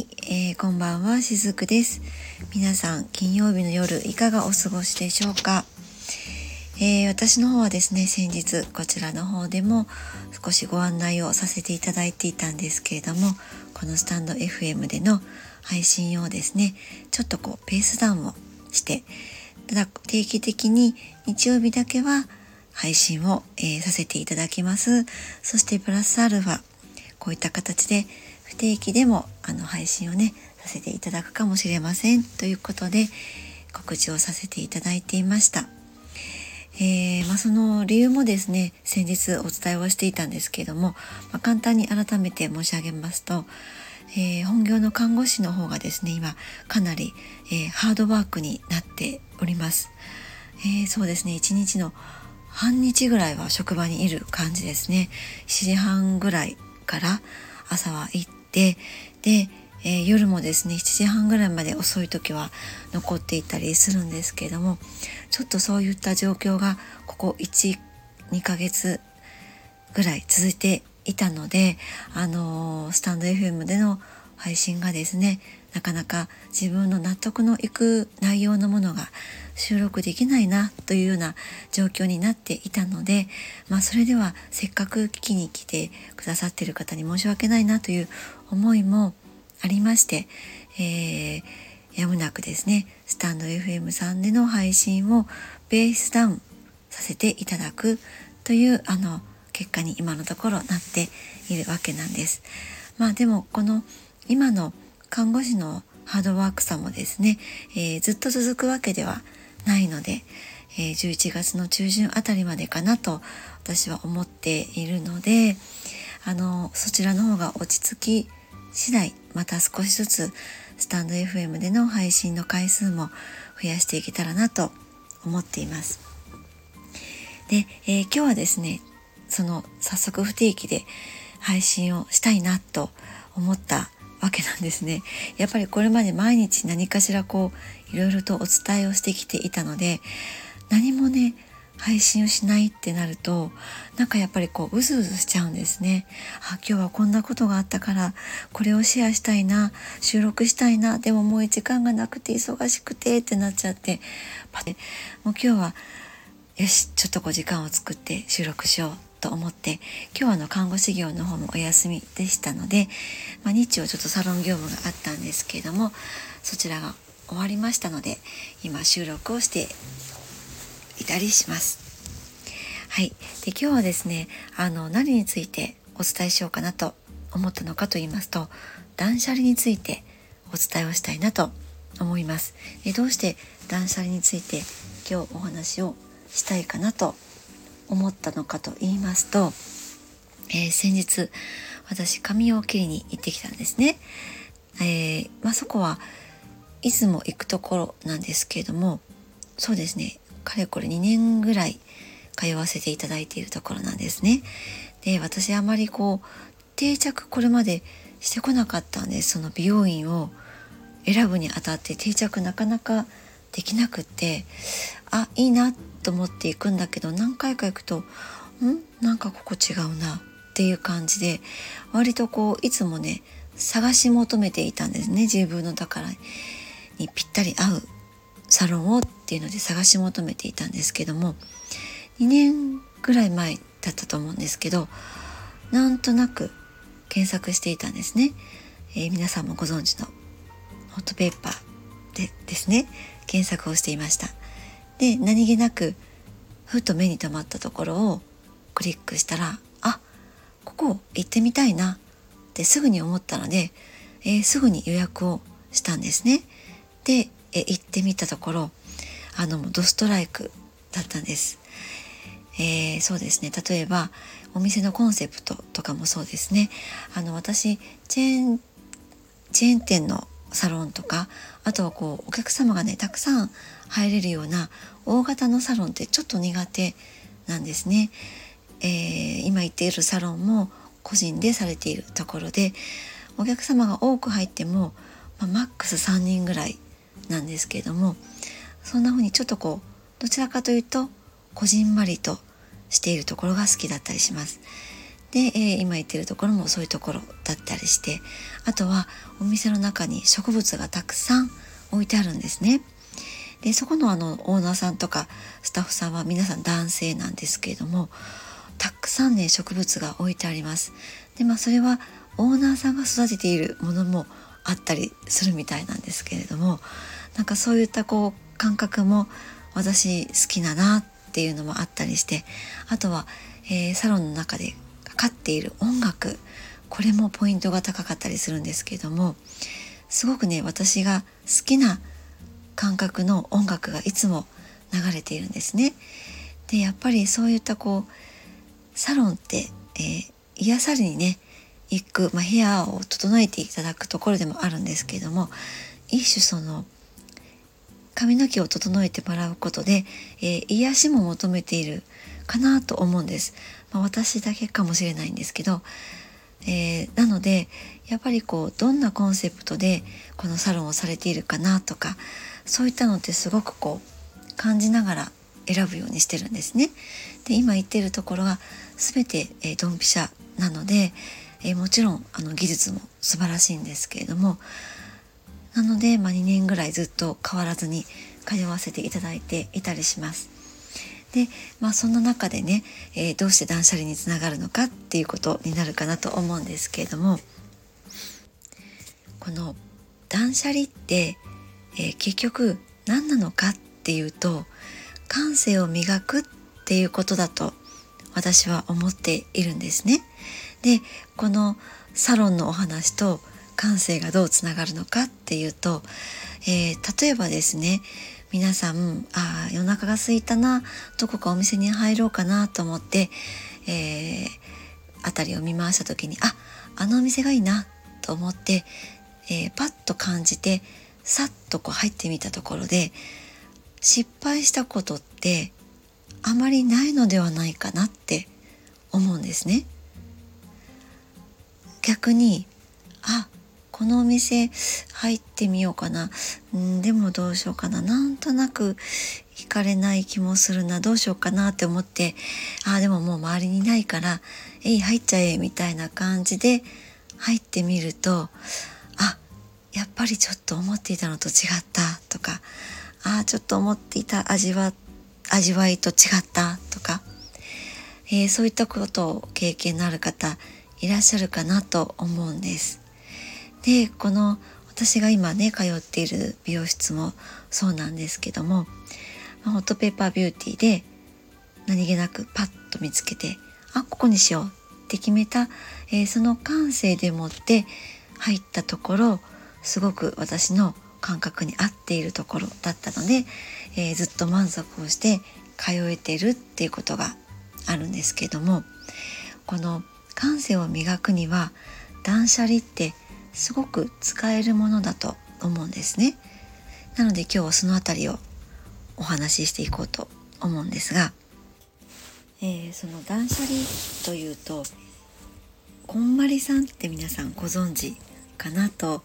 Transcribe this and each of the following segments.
はい、こんばんは、しずくです。皆さん、金曜日の夜いかがお過ごしでしょうか。私の方はですね、先日こちらの方でも少しご案内をさせていただいていたんですけれども、このスタンド FM での配信をですね、ちょっとペースダウンをして、ただ定期的に日曜日だけは配信を、させていただきます。そしてプラスアルファ、こういった形で不定期でも配信をねさせていただくかもしれませんということで告知をさせていただいていました。その理由もですね先日お伝えをしていたんですけれども、簡単に改めて申し上げますと、本業の看護師の方がですね今かなり、ハードワークになっております。そうですね、1日の半日ぐらいは職場にいる感じですね。7時半ぐらいから朝は行って、で、夜もですね7時半ぐらいまで遅い時は残っていたりするんですけれども、ちょっとそういった状況がここ 1,2 ヶ月ぐらい続いていたので、スタンド FM での配信がですねなかなか自分の納得のいく内容のものが収録できないなというような状況になっていたので、それではせっかく聞きに来てくださっている方に申し訳ないなという思いもありまして、やむなくですねスタンド FM さんでの配信をベースダウンさせていただくという結果に今のところなっているわけなんです。でもこの今の看護師のハードワークさもですね、ずっと続くわけではないので、11月の中旬あたりまでかなと私は思っているので、そちらの方が落ち着き次第また少しずつスタンド FM での配信の回数も増やしていけたらなと思っています。で、今日はですね早速不定期で配信をしたいなと思ったわけなんですね。やっぱりこれまで毎日何かしらいろいろとお伝えをしてきていたので、何もね配信をしないってなるとなんかやっぱりうずうずしちゃうんですね。今日はこんなことがあったからこれをシェアしたいな、収録したいな、でももう時間がなくて忙しくてってなっちゃって、もう今日はよしちょっと時間を作って収録しようと思って、今日は看護師業の方もお休みでしたので、日中はちょっとサロン業務があったんですけれども、そちらが終わりましたので今収録をしていたりします。はい、で今日はですね何についてお伝えしようかなと思ったのかと言いますと、断捨離についてお伝えをしたいなと思います。どうして断捨離について今日お話をしたいかなと思ったのかと言いますと、先日私髪を切りに行ってきたんですね。そこは出雲行くところなんですけれども、そうですねかれこれ2年ぐらい通わせていただいているところなんですね。で、私あまり定着これまでしてこなかったんです。その美容院を選ぶにあたって定着なかなかできなくって、いいなと思っていくんだけど何回か行くとなんかここ違うなっていう感じで、割といつもね探し求めていたんですね。自分の宝にぴったり合うサロンをっていうので探し求めていたんですけども、2年ぐらい前だったと思うんですけど、なんとなく検索していたんですね。皆さんもご存知のホットペーパーでですね検索をしていました。で、何気なくふと目に留まったところをクリックしたら、ここ行ってみたいなってすぐに思ったので、すぐに予約をしたんですね。で、行ってみたところドストライクだったんです。そうですね、例えばお店のコンセプトとかもそうですね。私チェーン店のサロンとか、あとはお客様がねたくさん入れるような大型のサロンってちょっと苦手なんですね。今行っているサロンも個人でされているところで、お客様が多く入っても、マックス3人ぐらいなんですけれども、そんな風にちょっとどちらかというとこじんまりとしているところが好きだったりします。で、今言ってるところもそういうところだったりして、あとはお店の中に植物がたくさん置いてあるんですね。でそこのオーナーさんとかスタッフさんは皆さん男性なんですけれども、たくさんね植物が置いてあります。でそれはオーナーさんが育てているものもあったりするみたいなんですけれども、なんかそういったこう感覚も私好きだなっていうのもあったりして、あとは、サロンの中でかかっている音楽、これもポイントが高かったりするんですけれども、すごくね私が好きな感覚の音楽がいつも流れているんですね。でやっぱりそういったこうサロンって、癒されにね行く、部屋を整えていただくところでもあるんですけれども、一種その髪の毛を整えてもらうことで、癒しも求めているかなと思うんです、私だけかもしれないんですけど、なのでやっぱりこうどんなコンセプトでこのサロンをされているかなとか、そういったのってすごくこう感じながら選ぶようにしてるんですね。で今言ってるところは全て、ドンピシャなので、もちろん技術も素晴らしいんですけれども、なので、2年ぐらいずっと変わらずに通わせていただいていたりします。で、そんな中でね、どうして断捨離につながるのかっていうことになるかなと思うんですけれども、この断捨離って、結局何なのかっていうと、感性を磨くっていうことだと私は思っているんですね。で、このサロンのお話と感性がどうつながるのかっていうと、例えばですね、皆さん夜中が空いたな、どこかお店に入ろうかなと思って、辺りを見回した時にあのお店がいいなと思って、パッと感じてさっとこう入ってみたところで失敗したことってあまりないのではないかなって思うんですね。逆にこのお店入ってみようかな、でもどうしようかな、なんとなく惹かれない気もするな、どうしようかなって思って、でももう周りにないから入っちゃえみたいな感じで入ってみると、やっぱりちょっと思っていたのと違ったとか、ちょっと思っていた味わいと違ったとか、そういったことを経験のある方いらっしゃるかなと思うんです。で、この私が今ね通っている美容室もそうなんですけども、ホットペーパービューティーで何気なくパッと見つけてここにしようって決めた、その感性でもって入ったところ、すごく私の感覚に合っているところだったので、ずっと満足をして通えてるっていうことがあるんですけども、この感性を磨くには断捨離ってすごく使えるものだと思うんですね。なので今日はそのあたりをお話ししていこうと思うんですが、その断捨離というと、こんまりさんって皆さんご存知かなと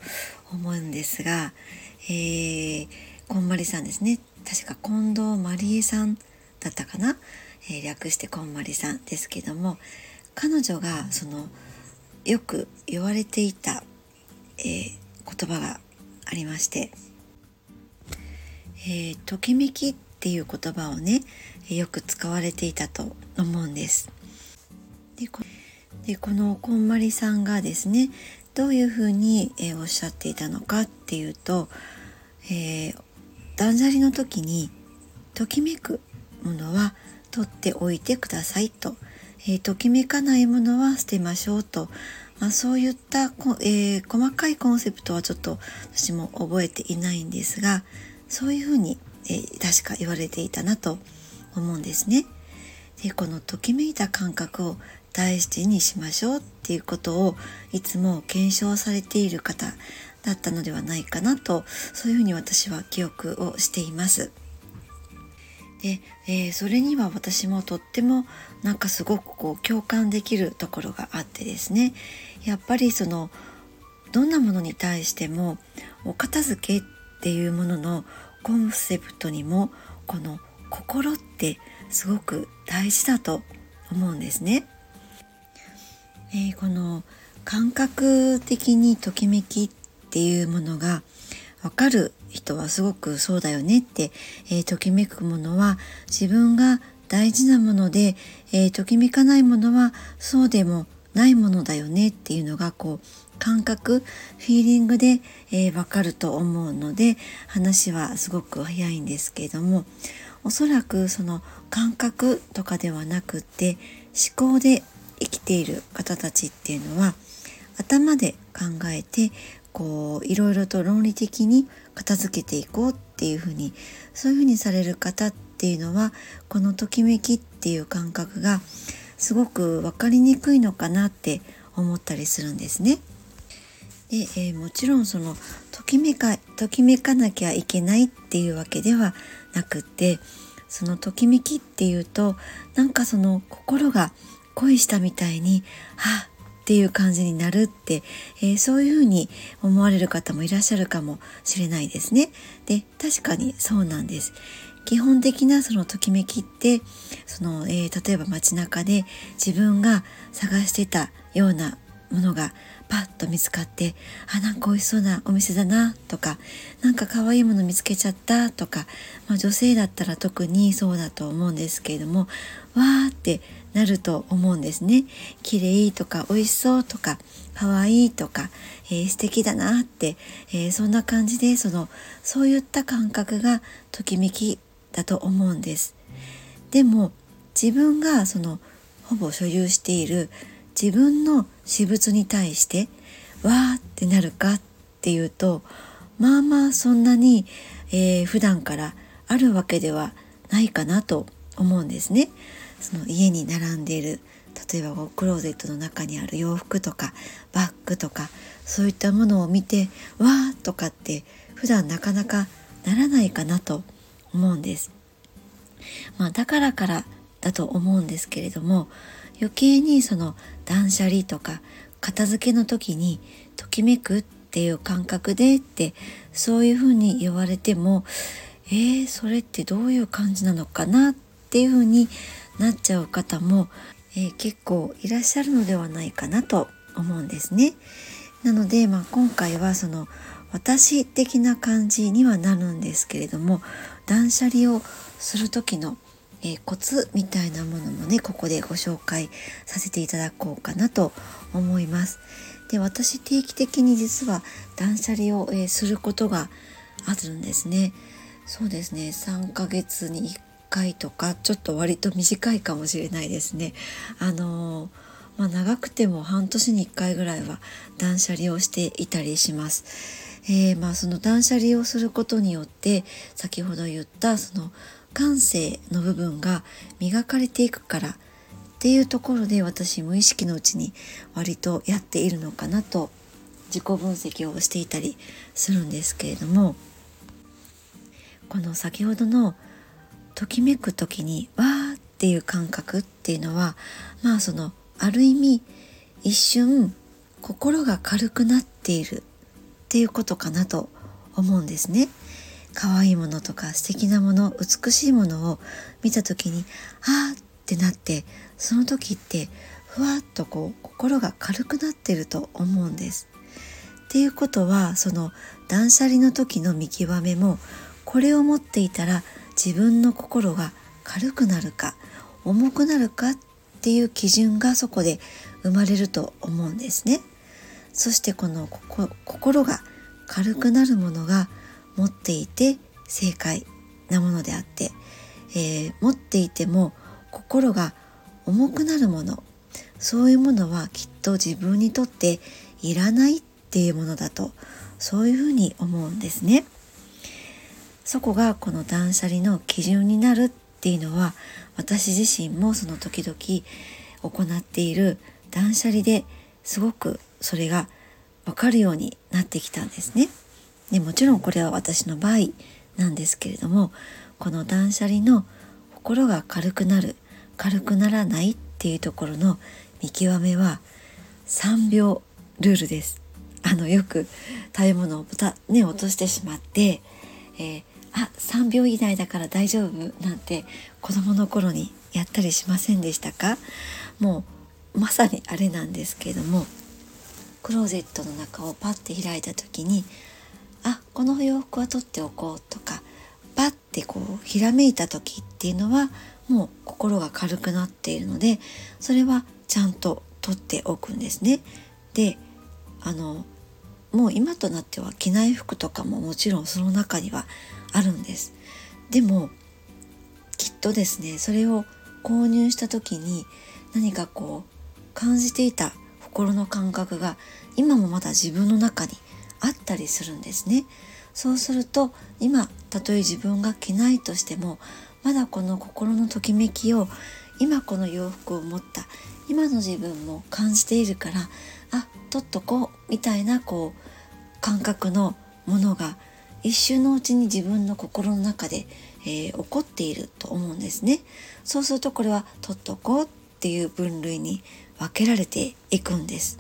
思うんですが、こんまりさんですね、確か近藤まりえさんだったかな、略してこんまりさんですけども、彼女がそのよく言われていた、言葉がありまして、ときめきっていう言葉をねよく使われていたと思うんです。でこのこんまりさんがですね、どういうふうに、おっしゃっていたのかっていうと、断捨離の時にときめくものは取っておいてくださいと、ときめかないものは捨てましょうと、そういった、細かいコンセプトはちょっと私も覚えていないんですが、そういうふうに、確か言われていたなと思うんですね。でこのときめいた感覚を大事にしましょうっていうことをいつも検証されている方だったのではないかなと、そういうふうに私は記憶をしています。で、それには私もとってもなんかすごくこう共感できるところがあってですね、やっぱりそのどんなものに対してもお片付けっていうもののコンセプトにもこの心ってすごく大事だと思うんですね。この感覚的にときめきっていうものが分かる人はすごくそうだよねって、ときめくものは自分が大事なもので、ときめかないものはそうでもないものだよねっていうのがこう感覚フィーリングで、分かると思うので、話はすごく早いんですけれども、おそらくその感覚とかではなくって思考で生きている方たちっていうのは、頭で考えてこういろいろと論理的に片付けていこうっていうふうに、そういうふうにされる方っていうのは、このときめきっていう感覚がすごく分かりにくいのかなって思ったりするんですね。で、もちろんそのときめかなきゃいけないっていうわけではなくって、そのときめきっていうと、なんかその心が恋したみたいにはぁっていう感じになるって、そういうふうに思われる方もいらっしゃるかもしれないですね。で、確かにそうなんです。基本的なそのときめきってその、例えば街中で自分が探してたようなものがパッと見つかって、あ、なんか美味しそうなお店だなとか、なんか可愛いもの見つけちゃったとか、女性だったら特にそうだと思うんですけれども、わーってなると思うんですね。綺麗とか美味しそうとか可愛いとか、素敵だなって、そんな感じでそういった感覚がときめきだと思うんです。でも自分がほぼ所有している自分の私物に対してわーってなるかっていうと、まあまあそんなに、普段からあるわけではないかなと思うんですね。その家に並んでいる、例えばクローゼットの中にある洋服とかバッグとか、そういったものを見てわーとかって普段なかなかならないかなと思うんです。だからだと思うんですけれども、余計に断捨離とか片付けの時にときめくっていう感覚でって、そういうふうに言われても、それってどういう感じなのかなっていうふうになっちゃう方も、結構いらっしゃるのではないかなと思うんですね。なので、今回は私的な感じにはなるんですけれども、断捨離をする時のコツみたいなものもね、ここでご紹介させていただこうかなと思います。で、私定期的に実は断捨離を、することがあるんですね。そうですね、3ヶ月に1回とか、ちょっと割と短いかもしれないですね。長くても半年に1回ぐらいは断捨離をしていたりします。その断捨離をすることによって、先ほど言った感性の部分が磨かれていくからっていうところで、私無意識のうちに割とやっているのかなと自己分析をしていたりするんですけれども、この先ほどのときめく時にわーっていう感覚っていうのは、ある意味一瞬心が軽くなっているっていうことかなと思うんですね。可愛いものとか素敵なもの、美しいものを見た時にあーってなって、その時ってふわっと心が軽くなってると思うんです。っていうことは、断捨離の時の見極めも、これを持っていたら自分の心が軽くなるか重くなるかっていう基準がそこで生まれると思うんですね。そしてこの心が軽くなるものが持っていて正解なものであって、持っていても心が重くなるもの、そういうものはきっと自分にとっていらないっていうものだと、そういうふうに思うんですね。そこがこの断捨離の基準になるっていうのは、私自身も時々行っている断捨離ですごくそれが分かるようになってきたんですね。で、もちろんこれは私の場合なんですけれども、この断捨離の心が軽くなる軽くならないっていうところの見極めは3秒ルールです。よく食べ物を落としてしまって、3秒以内だから大丈夫なんて子供の頃にやったりしませんでしたか？もうまさにあれなんですけれども、クローゼットの中をパッて開いた時に、あ、この洋服は取っておこうとか、パッてこうひらめいた時っていうのはもう心が軽くなっているので、それはちゃんと取っておくんですね。で、もう今となっては着ない服とかももちろんその中にはあるんです。でもきっとですね、それを購入した時に何かこう感じていた心の感覚が今もまだ自分の中にあったりするんですね。そうすると今たとえ自分が着ないとしても、まだこの心のときめきを今この洋服を持った今の自分も感じているから、あ、取っとこうみたいなこう感覚のものが一瞬のうちに自分の心の中で、起こっていると思うんですね。そうするとこれは取っとこうっていう分類に分けられていくんです。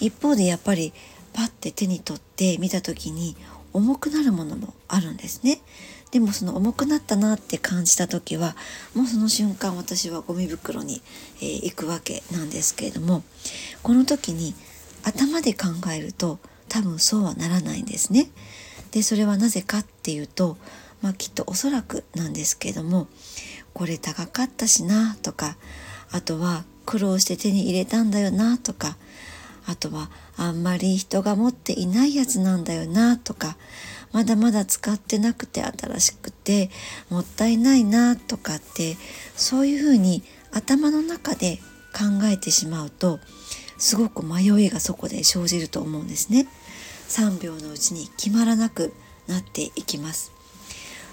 一方でやっぱりパッて手に取って見た時に重くなるものもあるんですね。でもその重くなったなって感じた時はもうその瞬間私はゴミ袋に、行くわけなんですけれども、この時に頭で考えると多分そうはならないんですね。で、それはなぜかっていうと、きっとおそらくなんですけれども、これ高かったしなとか、あとは苦労して手に入れたんだよなとか、あとはあんまり人が持っていないやつなんだよなとか、まだまだ使ってなくて新しくてもったいないなとかって、そういうふうに頭の中で考えてしまうとすごく迷いがそこで生じると思うんですね。3秒のうちに決まらなくなっていきます。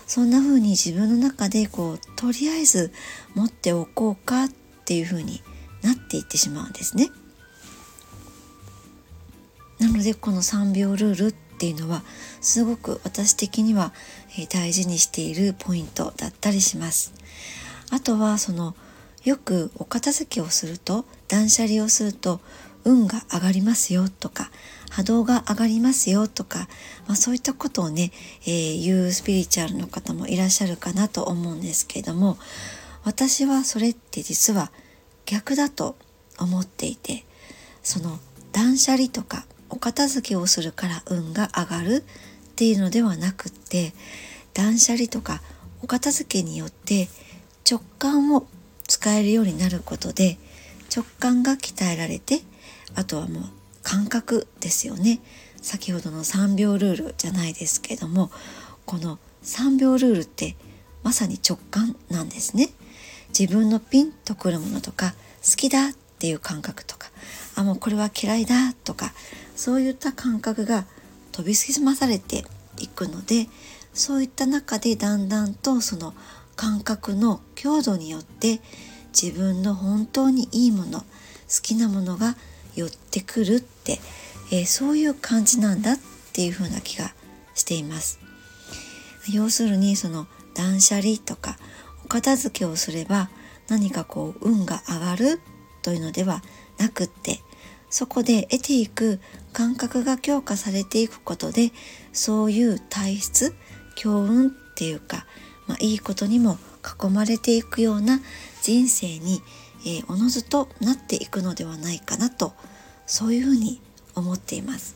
そんな風に自分の中でこうとりあえず持っておこうかっていう風になっていってしまうんですね。なのでこの3秒ルールっていうのはすごく私的には大事にしているポイントだったりします。あとはそのよくお片付けをすると、断捨離をすると運が上がりますよとか、波動が上がりますよとか、そういったことをね、言うスピリチュアルの方もいらっしゃるかなと思うんですけれども、私はそれって実は逆だと思っていて、その断捨離とかお片付けをするから運が上がるっていうのではなくって、断捨離とかお片付けによって直感を使えるようになることで、直感が鍛えられて、あとはもう感覚ですよね。先ほどの3秒ルールじゃないですけども、この3秒ルールってまさに直感なんですね。自分のピンとくるものとか、好きだっていう感覚とか、あ、もうこれは嫌いだとか、そういった感覚が飛びすぎまされていくので、そういった中でだんだんとその感覚の強度によって自分の本当にいいもの、好きなものが寄ってくるって、そういう感じなんだっていう風な気がしています。要するにその断捨離とかお片付けをすれば何かこう運が上がるというのではなくって、そこで得ていく感覚が強化されていくことで、そういう体質、強運っていうか、いいことにも囲まれていくような人生に、おのずとなっていくのではないかなと、そういうふうに思っています。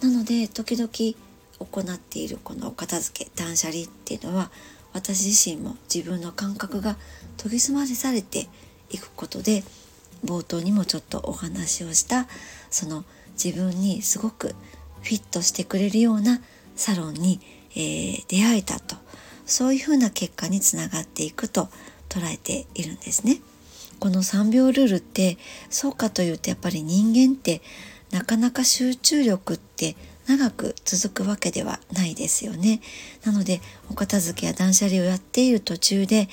なので時々行っているこのお片付け、断捨離っていうのは、私自身も自分の感覚が研ぎ澄まされていくことで、冒頭にもちょっとお話をしたその自分にすごくフィットしてくれるようなサロンに、出会えたと、そういうふうな結果につながっていくと捉えているんですね。この3秒ルールってそうかというと、やっぱり人間ってなかなか集中力って長く続くわけではないですよね。なのでお片付けや断捨離をやっている途中で、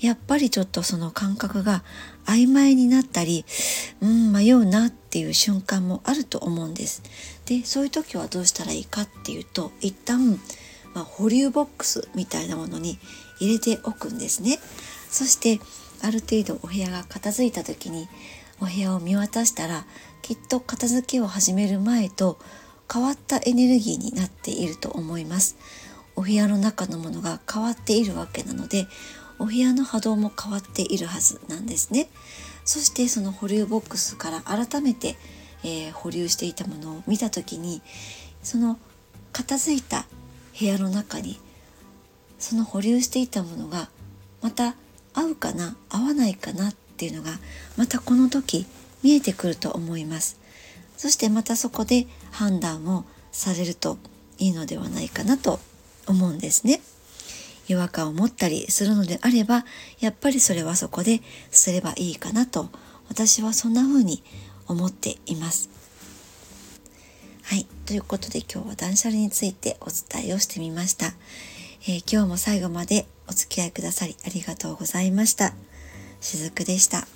やっぱりちょっとその感覚が曖昧になったり、迷うなっていう瞬間もあると思うんです。で、そういう時はどうしたらいいかっていうと、一旦、保留ボックスみたいなものに入れておくんですね。そしてある程度お部屋が片付いた時に、お部屋を見渡したらきっと片付けを始める前と変わったエネルギーになっていると思います。お部屋の中のものが変わっているわけなので、お部屋の波動も変わっているはずなんですね。そしてその保留ボックスから改めて、保留していたものを見たときに、その片付いた部屋の中にその保留していたものがまた合うかな合わないかなっていうのがまたこの時見えてくると思います。そしてまたそこで判断をされるといいのではないかなと思うんですね。違和感を持ったりするのであれば、やっぱりそれはそこですればいいかなと、私はそんな風に思っています。はい、ということで今日は断捨離についてお伝えをしてみました。今日も最後までお付き合いくださりありがとうございました。しずくでした。